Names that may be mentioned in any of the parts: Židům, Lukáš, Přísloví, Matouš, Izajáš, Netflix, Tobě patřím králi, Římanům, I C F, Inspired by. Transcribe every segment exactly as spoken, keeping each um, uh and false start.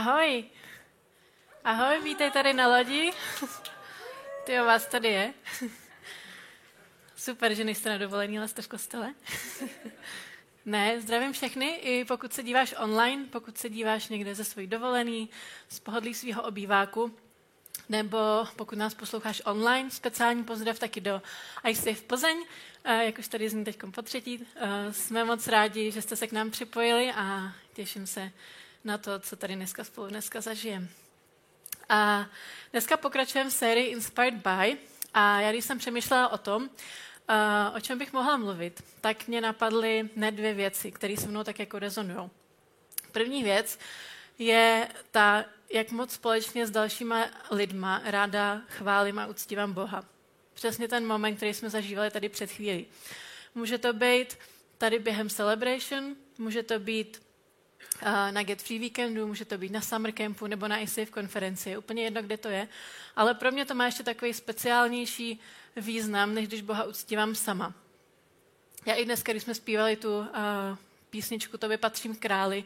Ahoj. Ahoj, vítej tady na lodi. Ty, o vás tady je. Super, že nejste na dovolení, ale jste v kostele. Ne, zdravím všechny, i pokud se díváš online, pokud se díváš někde ze svojí dovolený, z pohodlí svého obýváku, nebo pokud nás posloucháš online, speciální pozdrav taky do I C F Plzeň, jak už tady zní teď po třetí. Jsme moc rádi, že jste se k nám připojili a těším se na to, co tady dneska spolu dneska zažijeme. A dneska pokračujeme v sérii Inspired by a já když jsem přemýšlela o tom, o čem bych mohla mluvit, tak mě napadly ne dvě věci, které se mnou tak jako rezonujou. První věc je ta, jak moc společně s dalšíma lidma ráda chválím a uctívám Boha. Přesně ten moment, který jsme zažívali tady před chvílí. Může to být tady během celebration, může to být na Get Free Weekendu, může to být na Summer Campu nebo na I C F konferenci, je úplně jedno, kde to je. Ale pro mě to má ještě takový speciálnější význam, než když Boha uctívám sama. Já i dneska, když jsme zpívali tu uh, písničku Tobě patřím králi,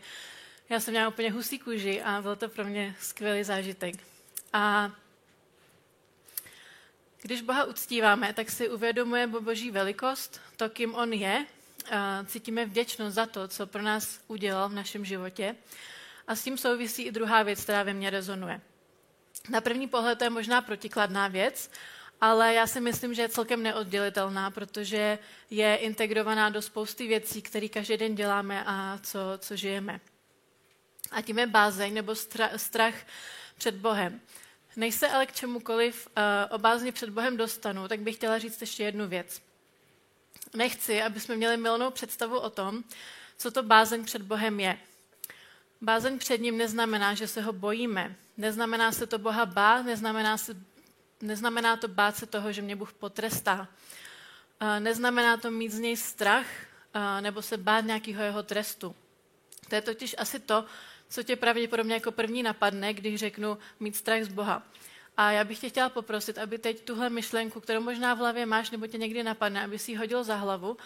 já jsem měla úplně husí kůži a byl to pro mě skvělý zážitek. A když Boha uctíváme, tak si uvědomujeme Boží velikost, to, kým On je, cítíme vděčnost za to, co pro nás udělal v našem životě. A s tím souvisí i druhá věc, která ve mně rezonuje. Na první pohled to je možná protikladná věc, ale já si myslím, že je celkem neoddělitelná, protože je integrovaná do spousty věcí, které každý den děláme a co, co žijeme. A tím je bázeň nebo strach před Bohem. Než se ale k čemukoliv o bázni před Bohem dostanu, tak bych chtěla říct ještě jednu věc. Nechci, aby jsme měli mylnou představu o tom, co to bázeň před Bohem je. Bázeň před ním neznamená, že se ho bojíme. Neznamená se to Boha bát, neznamená, se, neznamená to bát se toho, že mě Bůh potrestá. Neznamená to mít z něj strach nebo se bát nějakého jeho trestu. To je totiž asi to, co tě pravděpodobně jako první napadne, když řeknu mít strach z Boha. A já bych tě chtěla poprosit, aby teď tuhle myšlenku, kterou možná v hlavě máš, nebo tě někdy napadne, aby si ji hodil za hlavu,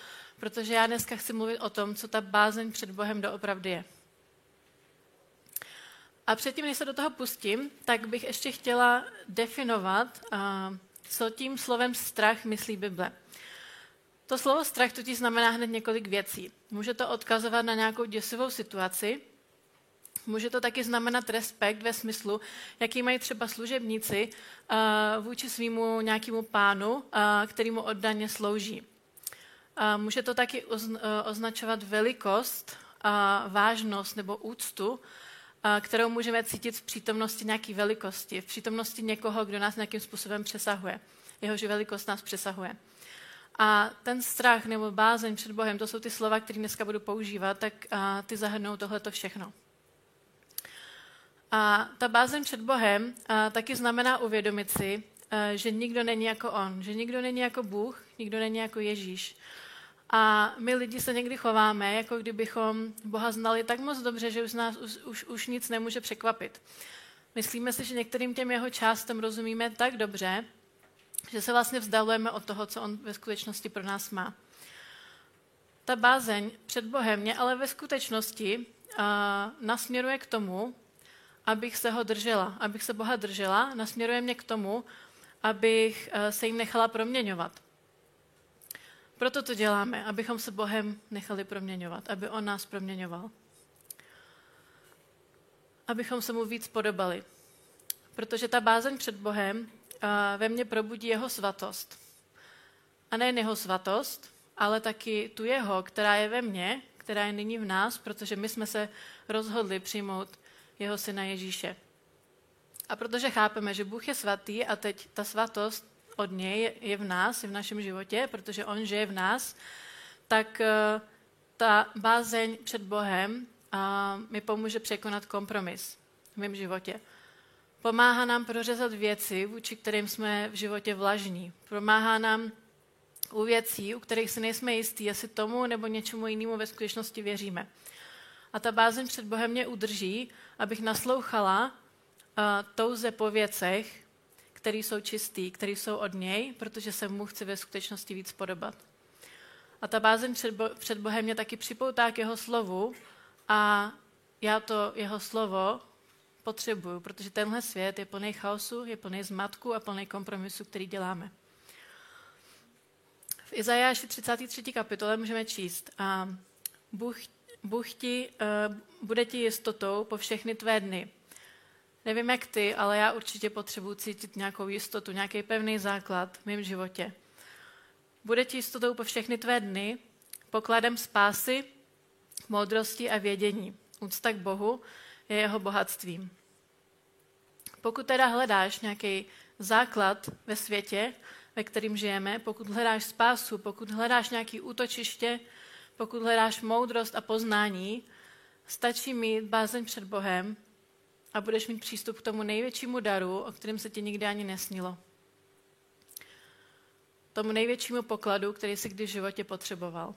protože já dneska chci mluvit o tom, co ta bázeň před Bohem doopravdy je. A předtím, než se do toho pustím, tak bych ještě chtěla definovat, co tím slovem strach myslí Bible. To slovo strach totiž znamená hned několik věcí. Může to odkazovat na nějakou děsivou situaci, může to taky znamenat respekt ve smyslu, jaký mají třeba služebníci uh, vůči svýmu nějakému pánu, uh, který mu oddaně slouží. Uh, může to taky ozn- uh, označovat velikost, uh, vážnost nebo úctu, uh, kterou můžeme cítit v přítomnosti nějaké velikosti, v přítomnosti někoho, kdo nás nějakým způsobem přesahuje. Jehož velikost nás přesahuje. A ten strach nebo bázeň před Bohem, to jsou ty slova, které dneska budu používat, tak uh, ty zahrnou tohleto všechno. A ta bázeň před Bohem taky znamená uvědomit si, že nikdo není jako On, že nikdo není jako Bůh, nikdo není jako Ježíš. A my lidi se někdy chováme, jako kdybychom Boha znali tak moc dobře, že už nás už, už nic nemůže překvapit. Myslíme si, že některým těm jeho částem rozumíme tak dobře, že se vlastně vzdalujeme od toho, co On ve skutečnosti pro nás má. Ta bázeň před Bohem mě ale ve skutečnosti nasměruje k tomu, abych se ho držela, abych se Boha držela, nasměruje mě k tomu, abych se jim nechala proměňovat. Proto to děláme, abychom se Bohem nechali proměňovat, aby On nás proměňoval. Abychom se mu víc podobali. Protože ta bázeň před Bohem ve mně probudí jeho svatost. A nejen jeho svatost, ale taky tu jeho, která je ve mně, která je nyní v nás, protože my jsme se rozhodli přijmout jeho syna Ježíše. A protože chápeme, že Bůh je svatý a teď ta svatost od něj je v nás, je v našem životě, protože On žije v nás, tak ta bázeň před Bohem mi pomůže překonat kompromis v mém životě. Pomáhá nám prořezat věci, vůči kterým jsme v životě vlažní. Pomáhá nám u věcí, u kterých si nejsme jistí, jestli tomu nebo něčemu jinému ve skutečnosti věříme. A ta bázeň před Bohem mě udrží, abych naslouchala uh, touze po věcech, které jsou čistý, které jsou od něj, protože se mu chci ve skutečnosti víc podobat. A ta bázeň před, bo- před Bohem mě taky připoutá k jeho slovu a já to jeho slovo potřebuju, protože tenhle svět je plný chaosu, je plný zmatku a plný kompromisu, který děláme. V Izajáši třicáté třetí kapitole můžeme číst a Bůh, Bůh ti, uh, bude ti jistotou po všechny tvé dny. Nevím jak ty, ale já určitě potřebuji cítit nějakou jistotu, nějaký pevný základ v mém životě. Bude ti jistotou po všechny tvé dny, pokladem spásy, moudrosti a vědění. Úcta k Bohu je jeho bohatstvím. Pokud teda hledáš nějaký základ ve světě, ve kterým žijeme, pokud hledáš spásu, pokud hledáš nějaké útočiště, pokud hledáš moudrost a poznání, stačí mít bázeň před Bohem a budeš mít přístup k tomu největšímu daru, o kterém se ti nikdy ani nesnilo. Tomu největšímu pokladu, který jsi kdy v životě potřeboval.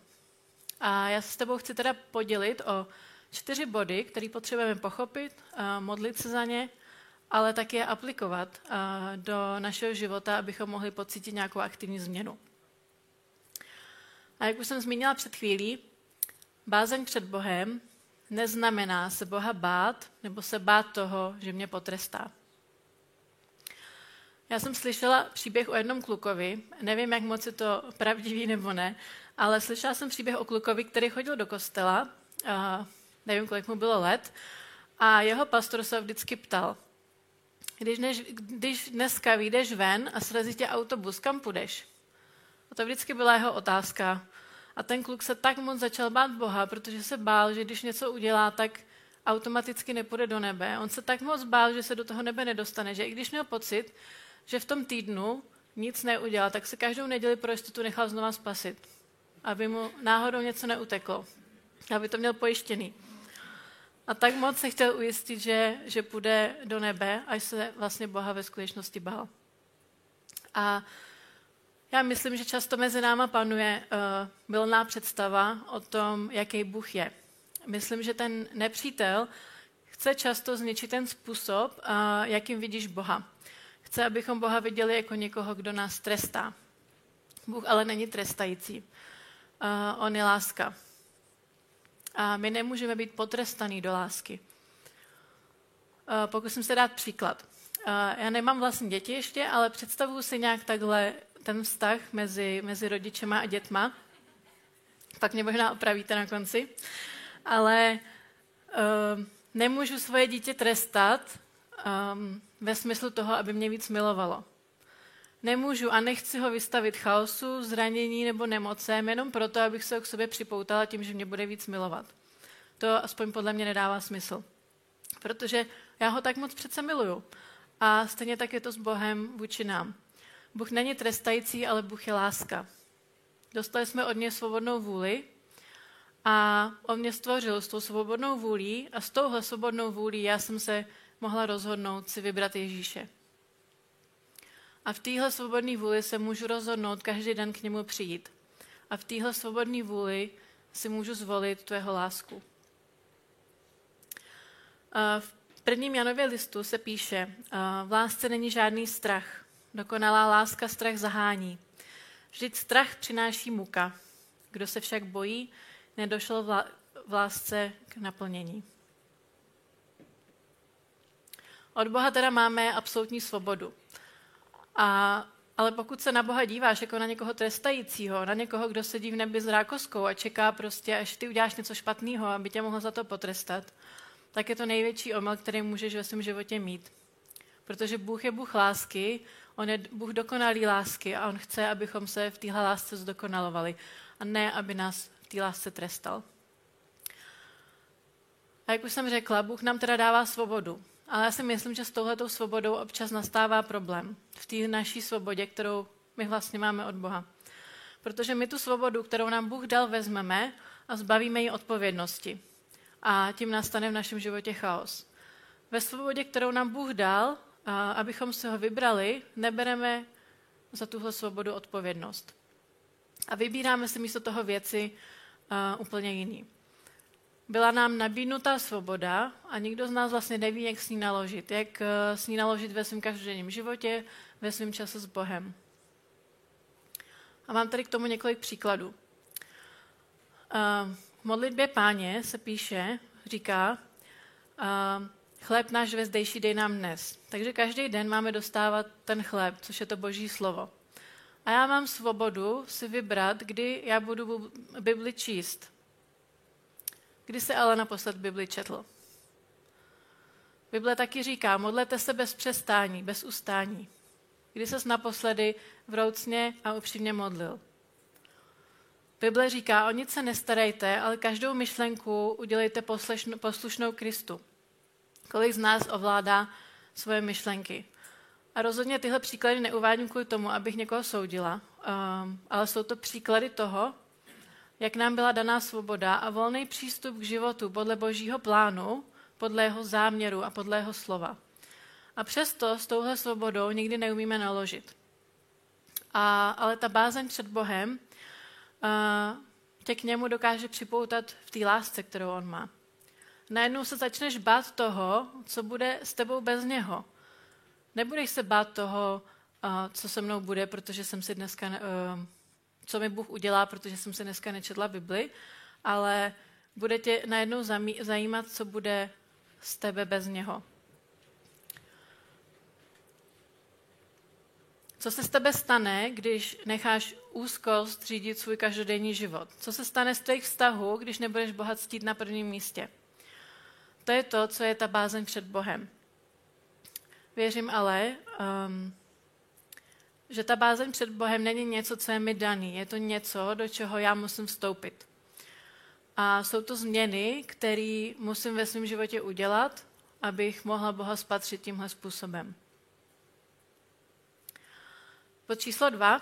A já se s tebou chci teda podělit o čtyři body, které potřebujeme pochopit, modlit se za ně, ale taky je aplikovat do našeho života, abychom mohli pocítit nějakou aktivní změnu. A jak už jsem zmínila před chvílí, bázeň před Bohem neznamená se Boha bát, nebo se bát toho, že mě potrestá. Já jsem slyšela příběh o jednom klukovi, nevím, jak moc je to pravdivý nebo ne, ale slyšela jsem příběh o klukovi, který chodil do kostela, nevím, kolik mu bylo let, a jeho pastor se vždycky ptal, Když, než, když dneska vyjdeš ven a srazí tě autobus, kam půjdeš? A to vždycky byla jeho otázka. A ten kluk se tak moc začal bát Boha, protože se bál, že když něco udělá, tak automaticky nepůjde do nebe. On se tak moc bál, že se do toho nebe nedostane, že i když měl pocit, že v tom týdnu nic neudělal, tak se každou neděli pro jistotu nechal znova spasit, aby mu náhodou něco neuteklo, aby to měl pojištěný. A tak moc se chtěl ujistit, že, že půjde do nebe, až se vlastně Boha ve skutečnosti bál. A já myslím, že často mezi náma panuje uh, mylná představa o tom, jaký Bůh je. Myslím, že ten nepřítel chce často zničit ten způsob, uh, jakým vidíš Boha. Chce, abychom Boha viděli jako někoho, kdo nás trestá. Bůh ale není trestající. Uh, on je láska. A my nemůžeme být potrestaní do lásky. Pokusím se dát příklad. Já nemám vlastně děti ještě, ale představuji si nějak takhle ten vztah mezi, mezi rodičema a dětma. Pak mě možná opravíte na konci. Ale uh, nemůžu svoje dítě trestat um, ve smyslu toho, aby mě víc milovalo. Nemůžu a nechci ho vystavit chaosu, zranění nebo nemocem, jenom proto, abych se ho k sobě připoutala tím, že mě bude víc milovat. To aspoň podle mě nedává smysl. Protože já ho tak moc přece miluju. A stejně tak je to s Bohem vůči nám. Bůh není trestající, ale Bůh je láska. Dostali jsme od něj svobodnou vůli a on mě stvořil s tou svobodnou vůlí a s touhle svobodnou vůlí já jsem se mohla rozhodnout si vybrat Ježíše. A v téhle svobodné vůli se můžu rozhodnout každý den k němu přijít. A v téhle svobodné vůli si můžu zvolit tu jeho lásku. V prvním Janově listu se píše, v lásce není žádný strach. Dokonalá láska strach zahání. Vždyť strach přináší muka. Kdo se však bojí, nedošel v lásce k naplnění. Od Boha teda máme absolutní svobodu. A, ale pokud se na Boha díváš jako na někoho trestajícího, na někoho, kdo sedí v nebi s rákoskou a čeká prostě, až ty uděláš něco špatného, aby tě mohl za to potrestat, tak je to největší omyl, který můžeš ve svém životě mít. Protože Bůh je Bůh lásky, on je Bůh dokonalý lásky a on chce, abychom se v téhle lásce zdokonalovali a ne, aby nás v té lásce trestal. A jak už jsem řekla, Bůh nám teda dává svobodu. Ale já si myslím, že s touhletou svobodou občas nastává problém. V té naší svobodě, kterou my vlastně máme od Boha. Protože my tu svobodu, kterou nám Bůh dal, vezmeme a zbavíme ji odpovědnosti. A tím nastane v našem životě chaos. Ve svobodě, kterou nám Bůh dal, a abychom si ho vybrali, nebereme za tuhle svobodu odpovědnost. A vybíráme si místo toho věci úplně jiný. Byla nám nabídnutá svoboda a nikdo z nás vlastně neví, jak s ní naložit. Jak s ní naložit ve svém každodenním životě, ve svém čase s Bohem. A mám tady k tomu několik příkladů. V modlitbě Páně se píše, říká, Chléb náš vezdejší dej nám dnes. Takže každý den máme dostávat ten chléb, což je to Boží slovo. A já mám svobodu si vybrat, kdy já budu Bibli číst. Kdy se ale naposled Bibli četl? Bible taky říká, modlete se bez přestání, bez ustání. Kdy ses naposledy vroucně a upřímně modlil? Bible říká, o nic se nestarejte, ale každou myšlenku udělejte poslušnou Kristu. Kolik z nás ovládá svoje myšlenky? A rozhodně tyhle příklady neuvádím kvůli tomu, abych někoho soudila, ale jsou to příklady toho, jak nám byla daná svoboda a volný přístup k životu podle Božího plánu, podle jeho záměru a podle jeho slova. A přesto s touhle svobodou nikdy neumíme naložit. A, ale ta bázeň před Bohem a, tě k němu dokáže připoutat v té lásce, kterou on má. Najednou se začneš bát toho, co bude s tebou bez něho. Nebudeš se bát toho, a, co se mnou bude, protože jsem si dneska, ne, a, co mi Bůh udělá, protože jsem si dneska nečetla Bibli, ale bude tě najednou zajímat, co bude z tebe bez něho. Co se s tebe stane, když necháš úzkost řídit svůj každodenní život? Co se stane z tvých vztahů, když nebudeš Boha ctít na prvním místě? To je to, co je ta bázeň před Bohem. Věřím ale, um, že ta bázeň před Bohem není něco, co je mi daný. Je to něco, do čeho já musím vstoupit. A jsou to změny, které musím ve svém životě udělat, abych mohla Boha spatřit tímhle způsobem. Pod číslo dva,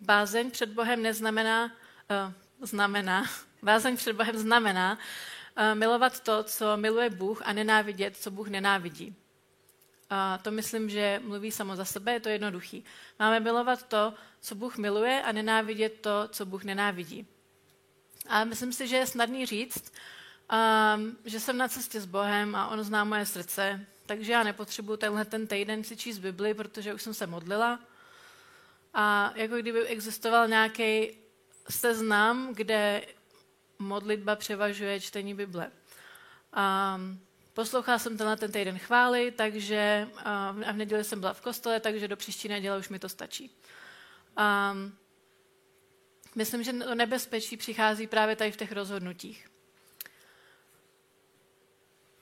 bázeň před Bohem neznamená, znamená, bázeň před Bohem znamená milovat to, co miluje Bůh a nenávidět, co Bůh nenávidí. A to myslím, že mluví samo za sebe, je to jednoduchý. Máme milovat to, co Bůh miluje a nenávidět to, co Bůh nenávidí. A myslím si, že je snadný říct, um, že jsem na cestě s Bohem a on zná moje srdce, takže já nepotřebuji tenhle ten týden si číst Bibli, protože už jsem se modlila. A jako kdyby existoval nějaký seznam, kde modlitba převažuje čtení Bible. Um, poslouchala jsem tenhle ten týden chvály, takže, um, a v neděli jsem byla v kostele, takže do příští neděle už mi to stačí. Um, Myslím, že to nebezpečí přichází právě tady v těch rozhodnutích.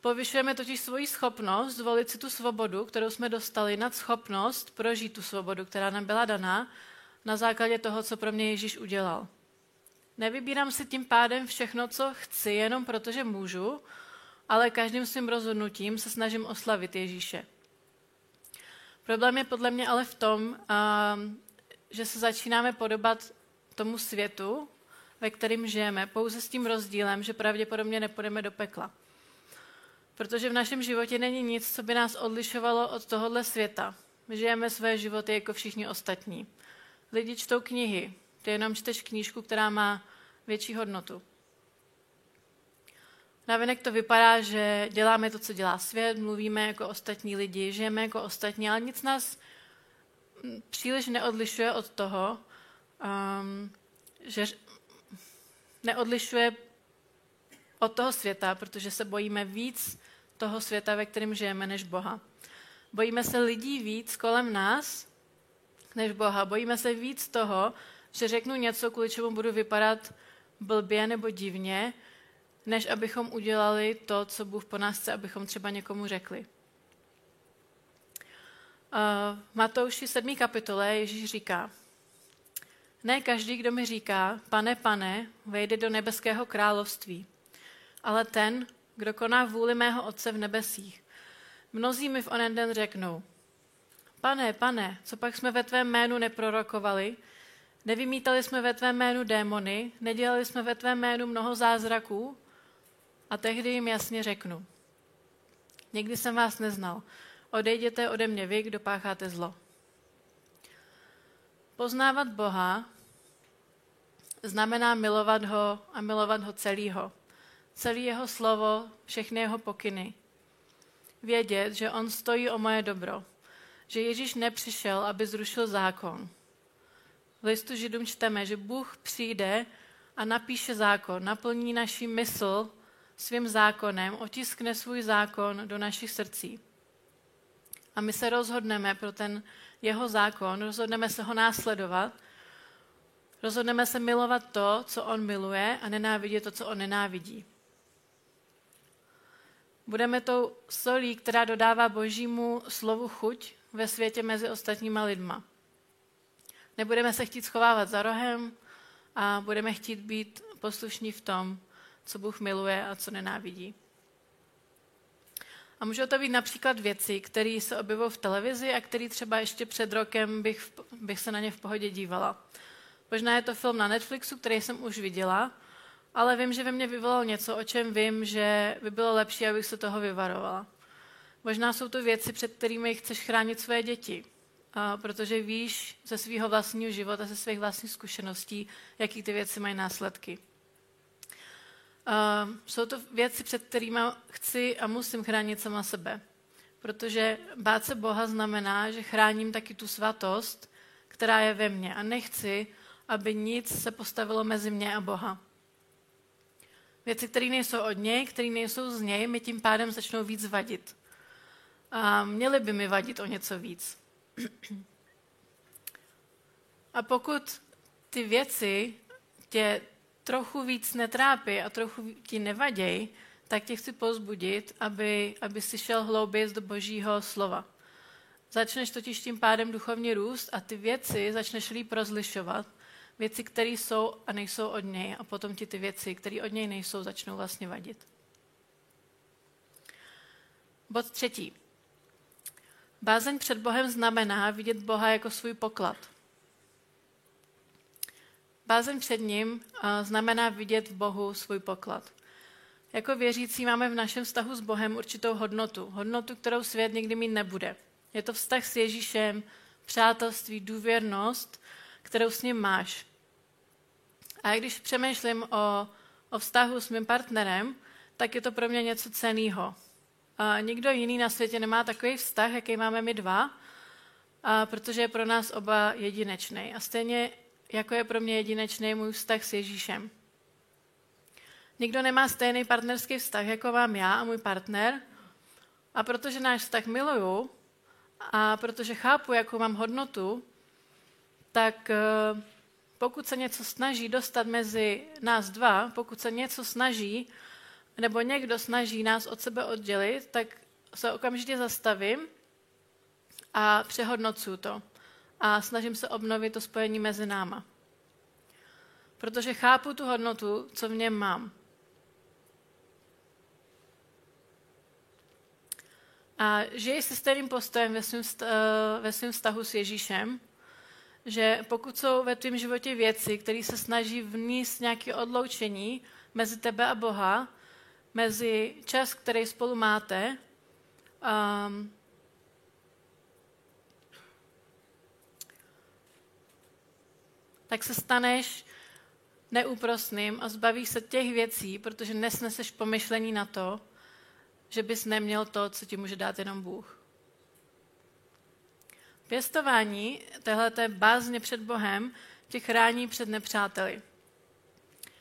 Povyšujeme totiž svoji schopnost zvolit si tu svobodu, kterou jsme dostali, nad schopnost prožít tu svobodu, která nám byla daná, na základě toho, co pro mě Ježíš udělal. Nevybírám si tím pádem všechno, co chci, jenom protože můžu, ale každým svým rozhodnutím se snažím oslavit Ježíše. Problém je podle mě ale v tom, že se začínáme podobat tomu světu, ve kterém žijeme, pouze s tím rozdílem, že pravděpodobně nepůjdeme do pekla. Protože v našem životě není nic, co by nás odlišovalo od tohohle světa. Žijeme své životy jako všichni ostatní. Lidi čtou knihy, ty jenom čteš knížku, která má větší hodnotu. Navenek to vypadá, že děláme to, co dělá svět, mluvíme jako ostatní lidi, žijeme jako ostatní, ale nic nás příliš neodlišuje od toho, Um, že neodlišuje od toho světa, protože se bojíme víc toho světa, ve kterém žijeme, než Boha. Bojíme se lidí víc kolem nás, než Boha. Bojíme se víc toho, že řeknu něco, kvůli čemu budu vypadat blbě nebo divně, než abychom udělali to, co Bůh po nás chce, abychom třeba někomu řekli. Uh, v Matouši sedmé kapitole Ježíš říká, ne každý, kdo mi říká, pane, pane, vejde do nebeského království, ale ten, kdo koná vůli mého Otce v nebesích. Mnozí mi v onen den řeknou, pane, pane, co pak jsme ve tvém jménu neprorokovali, nevymítali jsme ve tvém jménu démony, nedělali jsme ve tvém jménu mnoho zázraků, a tehdy jim jasně řeknu, nikdy jsem vás neznal, odejděte ode mě vy, kdo pácháte zlo. Poznávat Boha znamená milovat ho a milovat ho celýho. Celý jeho slovo, všechny jeho pokyny. Vědět, že on stojí o moje dobro. Že Ježíš nepřišel, aby zrušil zákon. V listu Židům čteme, že Bůh přijde a napíše zákon, naplní naši mysl svým zákonem, otiskne svůj zákon do našich srdcí. A my se rozhodneme pro ten jeho zákon, rozhodneme se ho následovat, rozhodneme se milovat to, co on miluje, a nenávidět to, co on nenávidí. Budeme tou solí, která dodává Božímu slovu chuť ve světě mezi ostatníma lidma. Nebudeme se chtít schovávat za rohem a budeme chtít být poslušní v tom, co Bůh miluje a co nenávidí. A můžou to být například věci, které se objevují v televizi a které třeba ještě před rokem bych, bych se na ně v pohodě dívala. Možná je to film na Netflixu, který jsem už viděla, ale vím, že ve mně vyvolal něco, o čem vím, že by bylo lepší, abych se toho vyvarovala. Možná jsou to věci, před kterými chceš chránit své děti, protože víš ze svého vlastního života, ze svých vlastních zkušeností, jaký ty věci mají následky. Uh, jsou to věci, před kterými chci a musím chránit sama sebe. Protože bát se Boha znamená, že chráním taky tu svatost, která je ve mně. A nechci, aby nic se postavilo mezi mě a Boha. Věci, které nejsou od něj, které nejsou z něj, mi tím pádem začnou víc vadit. A měly by mi vadit o něco víc. A pokud ty věci tě trochu víc netrápí a trochu ti nevaděj, tak tě chci povzbudit, aby, aby si šel hlouběji do Božího slova. Začneš totiž tím pádem duchovně růst a ty věci začneš líp rozlišovat. Věci, které jsou a nejsou od něj, a potom ti ty věci, které od něj nejsou, začnou vlastně vadit. Bod třetí. Bázeň před Bohem znamená vidět Boha jako svůj poklad. Bázeň před ním znamená vidět v Bohu svůj poklad. Jako věřící máme v našem vztahu s Bohem určitou hodnotu. Hodnotu, kterou svět nikdy mít nebude. Je to vztah s Ježíšem, přátelství, důvěrnost, kterou s ním máš. A když přemýšlím o, o vztahu s mým partnerem, tak je to pro mě něco cenného. Nikdo jiný na světě nemá takový vztah, jaký máme my dva, a protože je pro nás oba jedinečný. A stejně jako je pro mě jedinečný můj vztah s Ježíšem. Nikdo nemá stejný partnerský vztah, jako mám já a můj partner, a protože náš vztah miluju a protože chápu, jakou mám hodnotu, tak pokud se něco snaží dostat mezi nás dva, pokud se něco snaží, nebo někdo snaží nás od sebe oddělit, tak se okamžitě zastavím a přehodnocuju to. A snažím se obnovit to spojení mezi náma. Protože chápu tu hodnotu, co v něm mám. A žij se stejným postojem ve svém ve svém vztahu s Ježíšem, že pokud jsou ve tvém životě věci, které se snaží vníst nějaké odloučení mezi tebe a Boha, mezi čas, který spolu máte, um, tak se staneš neúprosným a zbavíš se těch věcí, protože nesneseš pomyšlení na to, že bys neměl to, co ti může dát jenom Bůh. Pěstování téhleté bázně před Bohem tě chrání před nepřáteli,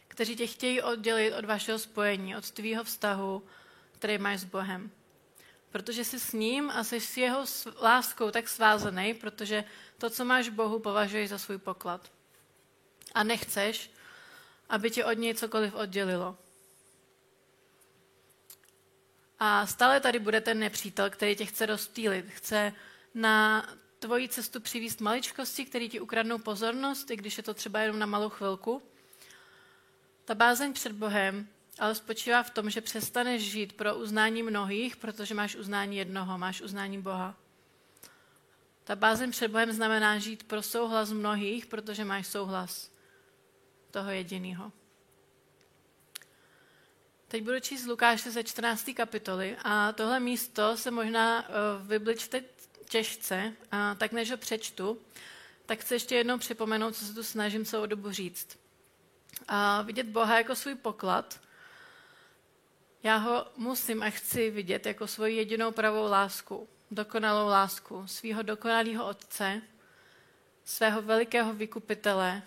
kteří tě chtějí oddělit od vašeho spojení, od tvýho vztahu, který máš s Bohem. Protože jsi s ním a jsi s jeho láskou tak svázaný, protože to, co máš Bohu, považuješ za svůj poklad. A nechceš, aby tě od něj cokoliv oddělilo. A stále tady bude ten nepřítel, který tě chce rozptýlit. Chce na tvoji cestu přivést maličkosti, které ti ukradnou pozornost, i když je to třeba jenom na malou chvilku. Ta bázeň před Bohem ale spočívá v tom, že přestaneš žít pro uznání mnohých, protože máš uznání jednoho, máš uznání Boha. Ta bázeň před Bohem znamená žít pro souhlas mnohých, protože máš souhlas toho jedinýho. Teď budu číst Lukáše ze čtrnácté kapitoly a tohle místo se možná v Bibli čte těžce, a tak než ho přečtu, tak chci ještě jednou připomenout, co se tu snažím celou dobu říct. A vidět Boha jako svůj poklad, já ho musím a chci vidět jako svoji jedinou pravou lásku, dokonalou lásku svého dokonalého Otce, svého velikého vykupitele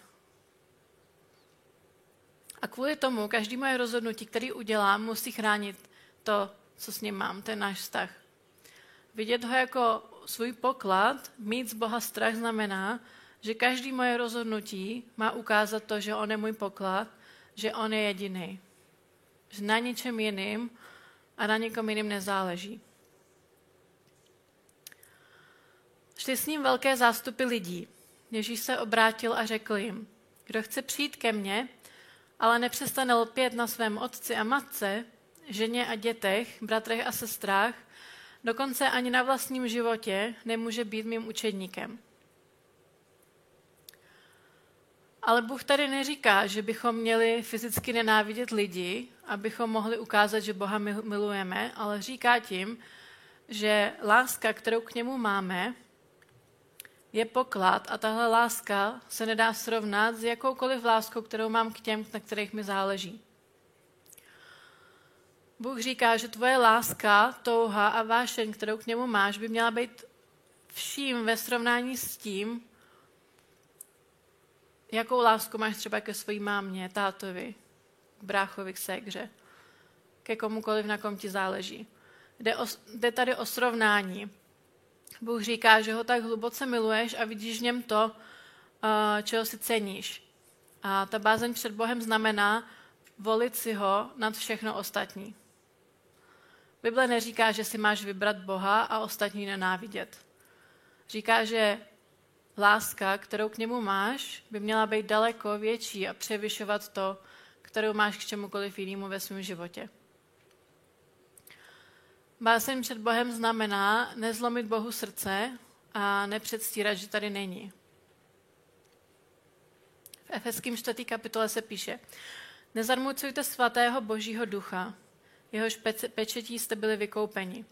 A kvůli tomu každý moje rozhodnutí, který udělám, musí chránit to, co s ním mám, ten náš vztah. Vidět ho jako svůj poklad, mít z Boha strach, znamená, že každý moje rozhodnutí má ukázat to, že on je můj poklad, že on je jediný. Že na ničem jiným a na někom jiným nezáleží. Šli s ním velké zástupy lidí. Ježíš se obrátil a řekl jim, kdo chce přijít ke mně, ale nepřestane lpět na svém otci a matce, ženě a dětech, bratrech a sestrách, dokonce ani na vlastním životě nemůže být mým učedníkem. Ale Bůh tady neříká, že bychom měli fyzicky nenávidět lidi, abychom mohli ukázat, že Boha milujeme, ale říká tím, že láska, kterou k němu máme, je poklad a tahle láska se nedá srovnat s jakoukoliv láskou, kterou mám k těm, na kterých mi záleží. Bůh říká, že tvoje láska, touha a vášeň, kterou k němu máš, by měla být vším ve srovnání s tím, jakou lásku máš třeba ke své mámě, tátovi, k bráchovi, k ségře, ke komukoliv, na kom ti záleží. Jde, o, jde tady o srovnání. Bůh říká, že ho tak hluboce miluješ a vidíš v něm to, čeho si ceníš. A ta bázeň před Bohem znamená volit si ho nad všechno ostatní. Bible neříká, že si máš vybrat Boha a ostatní nenávidět. Říká, že láska, kterou k němu máš, by měla být daleko větší a převyšovat to, kterou máš k čemukoliv jinému ve svém životě. Báseň před Bohem znamená nezlomit Bohu srdce a nepředstírat, že tady není. V Efeským čtvrté kapitole se píše: Nezarmucujte svatého Božího ducha, jehož pečetí jste byli vykoupeni.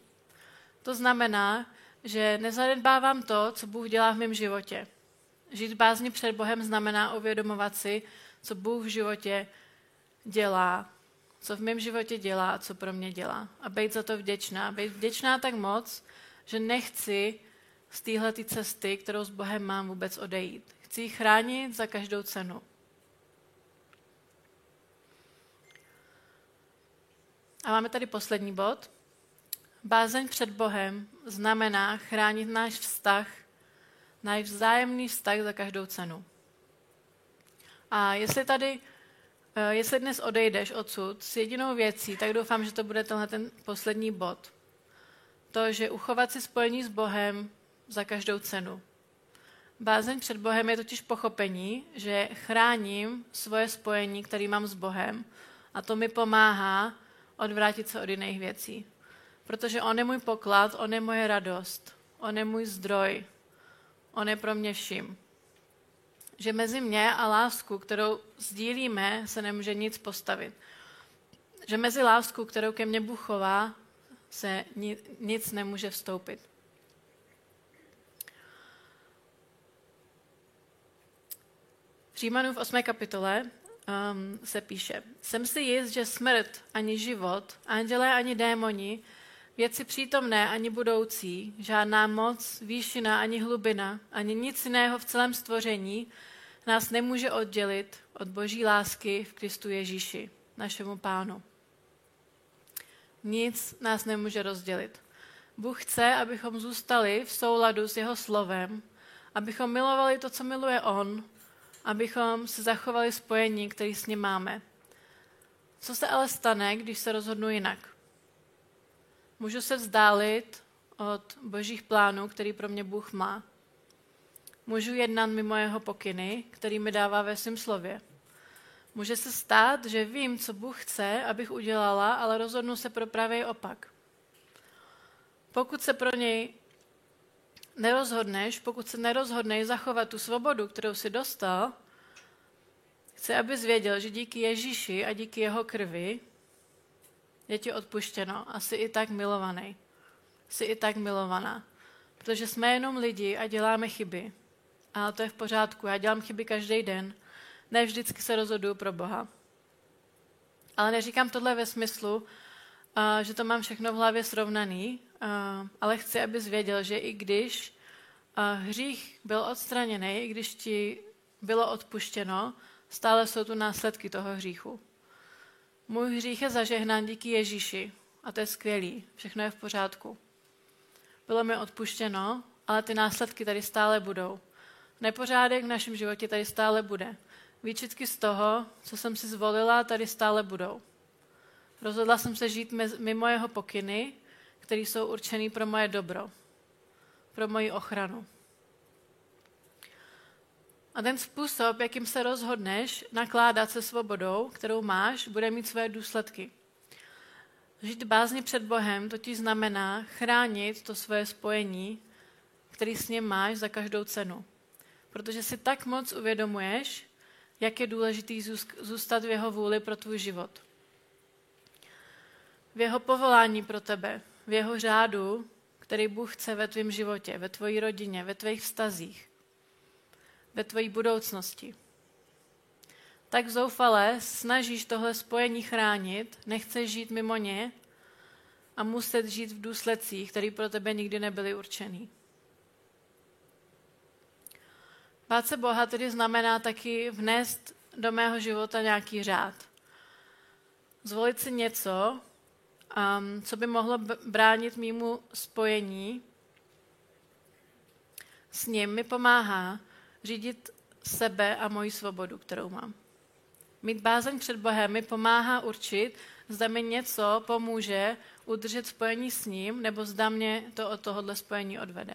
To znamená, že nezanedbávám to, co Bůh dělá v mém životě. Žít bázni před Bohem znamená uvědomovat si, co Bůh v životě dělá, co v mém životě dělá a co pro mě dělá. A být za to vděčná. Být vděčná tak moc, že nechci z téhleté cesty, kterou s Bohem mám, vůbec odejít. Chci ji chránit za každou cenu. A máme tady poslední bod. Bázeň před Bohem znamená chránit náš vztah, náš vzájemný vztah za každou cenu. A jestli tady, jestli dnes odejdeš odsud s jedinou věcí, tak doufám, že to bude tenhle ten poslední bod. To, že uchovat si spojení s Bohem za každou cenu. Bázeň před Bohem je totiž pochopení, že chráním svoje spojení, které mám s Bohem, a to mi pomáhá odvrátit se od jiných věcí. Protože on je můj poklad, on je moje radost, on je můj zdroj, on je pro mě vším. Že mezi mě a lásku, kterou sdílíme, se nemůže nic postavit. Že mezi lásku, kterou ke mně Bůh chová, se nic nemůže vstoupit. V Římanům v osmé kapitole um, se píše: Jsem si jist, že smrt ani život, andělé ani démoni, věci přítomné ani budoucí, žádná moc, výšina ani hlubina, ani nic jiného v celém stvoření nás nemůže oddělit od Boží lásky v Kristu Ježíši, našemu Pánu. Nic nás nemůže rozdělit. Bůh chce, abychom zůstali v souladu s jeho slovem, abychom milovali to, co miluje on, abychom si zachovali spojení, které s ním máme. Co se ale stane, když se rozhodnu jinak? Můžu se vzdálit od božích plánů, který pro mě Bůh má. Můžu jednat mimo jeho pokyny, který mi dává ve svém slově. Může se stát, že vím, co Bůh chce, abych udělala, ale rozhodnu se pro pravý opak. Pokud se pro něj nerozhodneš, pokud se nerozhodneš zachovat tu svobodu, kterou jsi dostal, chci, abys věděl, že díky Ježíši a díky jeho krvi je ti odpuštěno a jsi i tak milovaný. Jsi i tak milovaná. Protože jsme jenom lidi a děláme chyby. A to je v pořádku. Já dělám chyby každý den. Ne vždycky se rozhoduju pro Boha. Ale neříkám tohle ve smyslu, že to mám všechno v hlavě srovnaný, ale chci, abys věděl, že i když hřích byl odstraněný, i když ti bylo odpuštěno, stále jsou tu následky toho hříchu. Můj hřích je zažehnán díky Ježíši a to je skvělý, všechno je v pořádku. Bylo mi odpuštěno, ale ty následky tady stále budou. Nepořádek v našem životě tady stále bude. Výčitky z toho, co jsem si zvolila, tady stále budou. Rozhodla jsem se žít mimo jeho pokyny, které jsou určené pro moje dobro, pro moji ochranu. A ten způsob, jakým se rozhodneš nakládat se svobodou, kterou máš, bude mít své důsledky. Žít bázni před Bohem totiž znamená chránit to svoje spojení, který s ním máš za každou cenu. Protože si tak moc uvědomuješ, jak je důležitý zůstat v jeho vůli pro tvůj život. V jeho povolání pro tebe, v jeho řádu, který Bůh chce ve tvém životě, ve tvojí rodině, ve tvých vztazích, ve tvojí budoucnosti. Tak zoufale snažíš tohle spojení chránit, nechceš žít mimo ně a muset žít v důsledcích, které pro tebe nikdy nebyly určený. Bát se Boha tedy znamená taky vnést do mého života nějaký řád. Zvolit si něco, um, co by mohlo bránit mému spojení s ním, mi pomáhá řídit sebe a moji svobodu, kterou mám. Mít bázeň před Bohem mi pomáhá určit, zda mi něco pomůže udržet spojení s ním, nebo zda mě to od tohohle spojení odvede.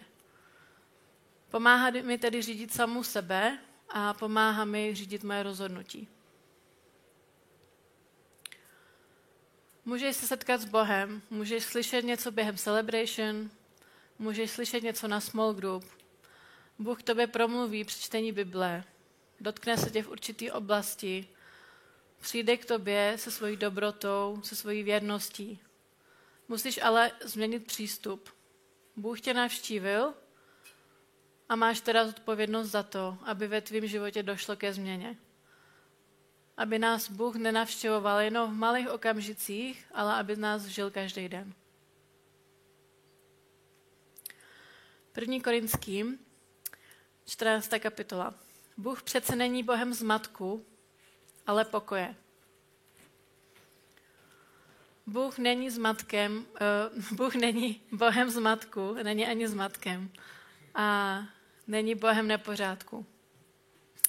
Pomáhá mi tedy řídit samu sebe a pomáhá mi řídit moje rozhodnutí. Můžeš se setkat s Bohem, můžeš slyšet něco během celebration, můžeš slyšet něco na small group. Bůh tobě promluví při čtení Bible, dotkne se tě v určité oblasti, přijde k tobě se svojí dobrotou, se svojí věrností. Musíš ale změnit přístup. Bůh tě navštívil a máš teda odpovědnost za to, aby ve tvém životě došlo ke změně. Aby nás Bůh nenavštěvoval jenom v malých okamžicích, ale aby nás žil každý den. První Korinským, čtrnáctá kapitola. Bůh přece není Bohem zmatku, ale pokoje. Bůh není zmatkem, uh, Bůh není Bohem zmatku, není ani zmatkem. A není Bohem nepořádku.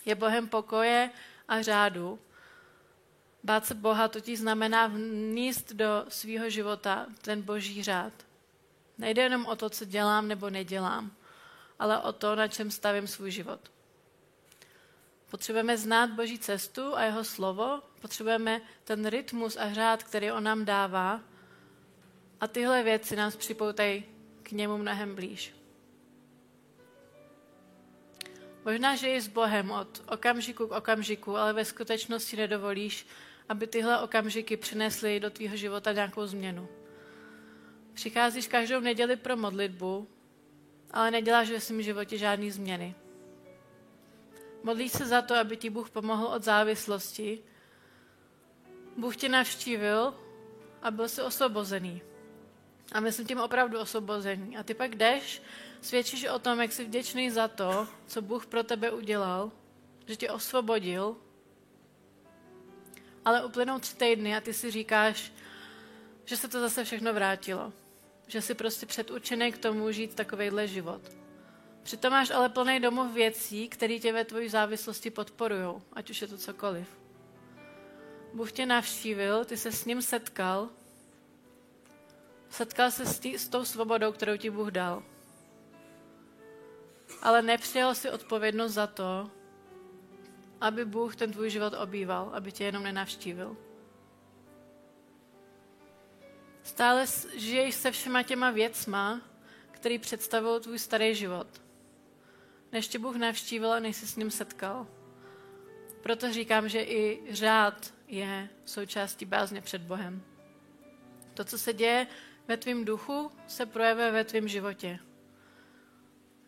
Je Bohem pokoje a řádu. Bát se Boha totiž znamená vníst do svého života ten boží řád. Nejde jenom o to, co dělám nebo nedělám, ale o to, na čem stavím svůj život. Potřebujeme znát boží cestu a jeho slovo, potřebujeme ten rytmus a řád, který on nám dává, a tyhle věci nás připoutají k němu mnohem blíž. Možná, že jsi s Bohem od okamžiku k okamžiku, ale ve skutečnosti nedovolíš, aby tyhle okamžiky přinesly do tvýho života nějakou změnu. Přicházíš každou neděli pro modlitbu, ale neděláš ve svém životě žádný změny. Modlíš se za to, aby ti Bůh pomohl od závislosti. Bůh tě navštívil a byl jsi osvobozený. A my jsme tím opravdu osvobození. A ty pak jdeš, svědčíš o tom, jak jsi vděčný za to, co Bůh pro tebe udělal, že tě osvobodil, ale uplynou tři týdny a ty si říkáš, že se to zase všechno vrátilo. Že jsi prostě předurčený k tomu žít takovejhle život. Přitom máš ale plný domov věcí, které tě ve tvojí závislosti podporujou, ať už je to cokoliv. Bůh tě navštívil, ty se s ním setkal, Setkal se s, tý, s tou svobodou, kterou ti Bůh dal. Ale nepřijal si odpovědnost za to, aby Bůh ten tvůj život obýval, aby tě jenom nenavštívil. Stále žiješ se všema těma věcma, které představují tvůj starý život. Než tě Bůh navštívil a než jsi s ním setkal. Proto říkám, že i řád je součástí bázně před Bohem. To, co se děje ve tvém duchu, se projevuje ve tvém životě.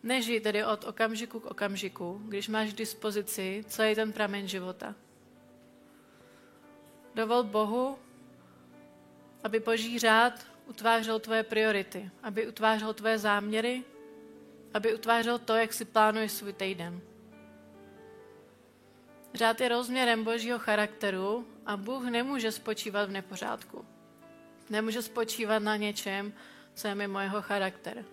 Nežij tedy od okamžiku k okamžiku, když máš k dispozici celý ten pramen života. Dovol Bohu, aby boží řád utvářel tvoje priority, aby utvářel tvoje záměry, aby utvářel to, jak si plánuješ svůj týden. Řád je rozměrem Božího charakteru a Bůh nemůže spočívat v nepořádku. Nemůže spočívat na něčem, co je mimo jeho charakter.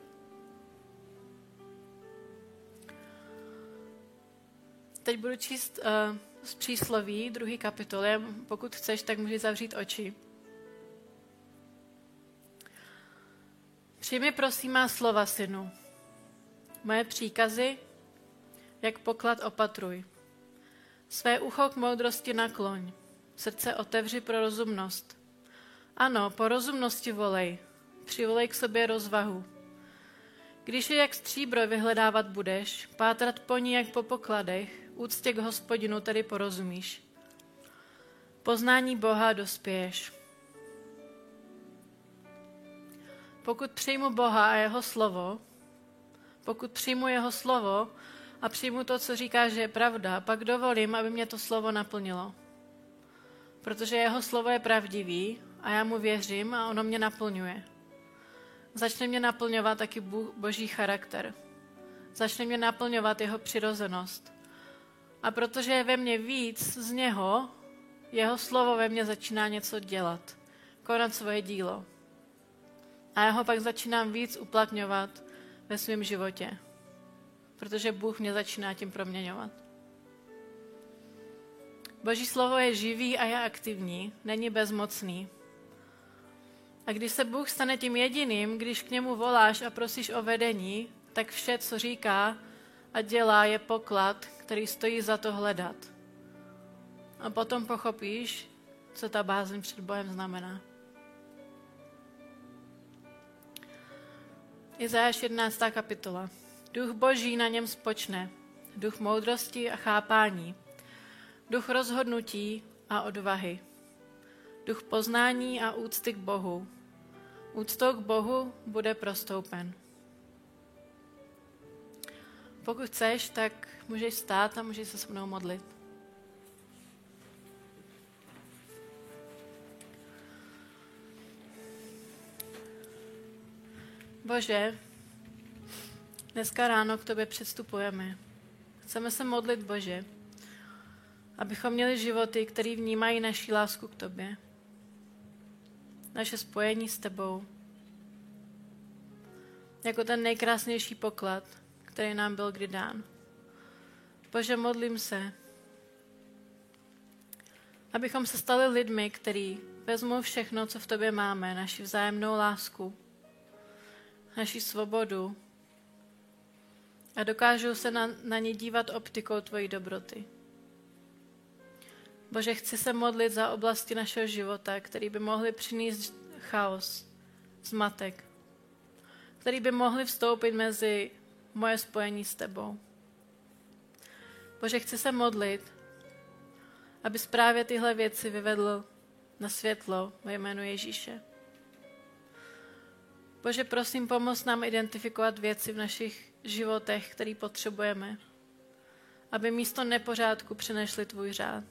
Teď budu číst uh, z Přísloví, druhý kapitoly. Pokud chceš, tak můžeš zavřít oči. Přijmi prosím má slova, synu. Moje příkazy, jak poklad opatruj. Své ucho k moudrosti nakloň, srdce otevři pro rozumnost. Ano, po rozumnosti volej, přivolej k sobě rozvahu. Když je jak stříbro vyhledávat budeš, pátrat po ní jak po pokladech, úctě k Hospodinu tedy porozumíš. Poznání Boha dospěješ. Pokud přijmu Boha a jeho slovo, pokud přijmu jeho slovo a přijmu to, co říká, že je pravda, pak dovolím, aby mě to slovo naplnilo. Protože jeho slovo je pravdivý a já mu věřím a ono mě naplňuje. Začne mě naplňovat taky Boží charakter. Začne mě naplňovat jeho přirozenost. A protože je ve mně víc z něho, jeho slovo ve mně začíná něco dělat. Konat svoje dílo. A já ho pak začínám víc uplatňovat ve svém životě. Protože Bůh mě začíná tím proměňovat. Boží slovo je živý a je aktivní, není bezmocný. A když se Bůh stane tím jediným, když k němu voláš a prosíš o vedení, tak vše, co říká a dělá, je poklad, který stojí za to hledat. A potom pochopíš, co ta bázeň před Bohem znamená. Izajáš jedenáctá kapitola. Duch Boží na něm spočne, duch moudrosti a chápání, duch rozhodnutí a odvahy, duch poznání a úcty k Bohu. Úctou k Bohu bude prostoupen. Pokud chceš, tak můžeš stát a můžeš se se mnou modlit. Bože, dneska ráno k Tobě předstupujeme. Chceme se modlit, Bože, abychom měli životy, které vnímají naši lásku k Tobě. Naše spojení s Tebou. Jako ten nejkrásnější poklad, který nám byl kdy dán. Bože, modlím se, abychom se stali lidmi, kteří vezmou všechno, co v Tobě máme, naši vzájemnou lásku, naši svobodu a dokážou se na, na ně dívat optikou Tvojí dobroty. Bože, chci se modlit za oblasti našeho života, které by mohly přinést chaos, zmatek, které by mohly vstoupit mezi moje spojení s Tebou. Bože, chci se modlit, abys právě tyhle věci vyvedl na světlo ve jménu Ježíše. Bože, prosím, pomoz nám identifikovat věci v našich životech, které potřebujeme, aby místo nepořádku přinesli Tvůj řád.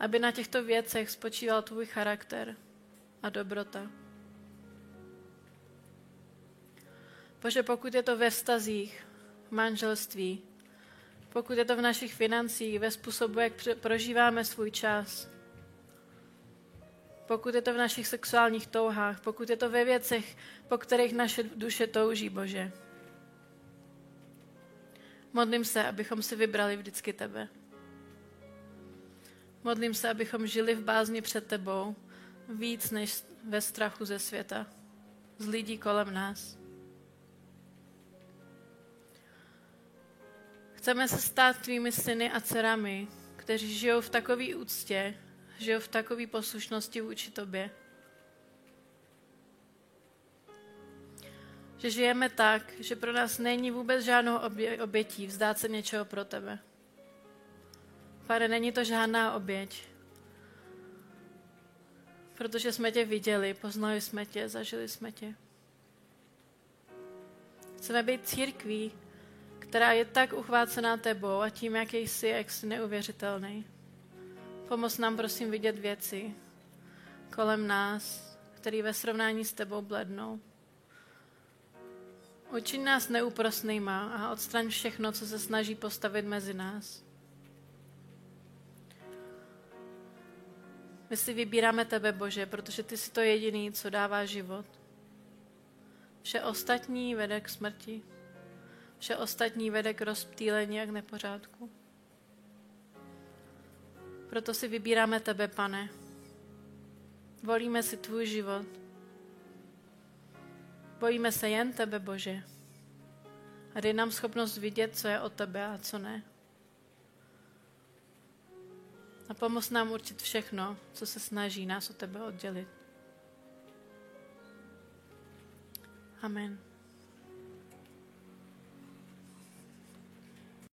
Aby na těchto věcech spočíval Tvůj charakter a dobrota. Bože, pokud je to ve vztazích, v manželství, pokud je to v našich financích, ve způsobu, jak prožíváme svůj čas, pokud je to v našich sexuálních touhách, pokud je to ve věcech, po kterých naše duše touží, Bože. Modlím se, abychom si vybrali vždycky Tebe. Modlím se, abychom žili v bázni před Tebou víc než ve strachu ze světa, z lidí kolem nás. Chceme se stát Tvými syny a dcerami, kteří žijou v takové úctě, žijou v takové poslušnosti vůči Tobě. Že žijeme tak, že pro nás není vůbec žádnou obě- obětí vzdát se něčeho pro Tebe. Pane, není to žádná oběť, protože jsme Tě viděli, poznali jsme Tě, zažili jsme Tě. Chceme být církví, která je tak uchvácená Tebou a tím, jak jsi, jak jsi neuvěřitelný. Pomoz nám, prosím, vidět věci kolem nás, které ve srovnání s Tebou blednou. Učiň nás neúprosnýma a odstraň všechno, co se snaží postavit mezi nás. My si vybíráme tebe, Bože, protože ty jsi to jediný, co dává život. Vše ostatní vede k smrti. Vše ostatní vede k rozptýlení a k nepořádku. Proto si vybíráme tebe, Pane. Volíme si tvůj život. Bojíme se jen tebe, Bože. A dej nám schopnost vidět, co je od tebe a co ne. A pomoz nám určit všechno, co se snaží nás od tebe oddělit. Amen.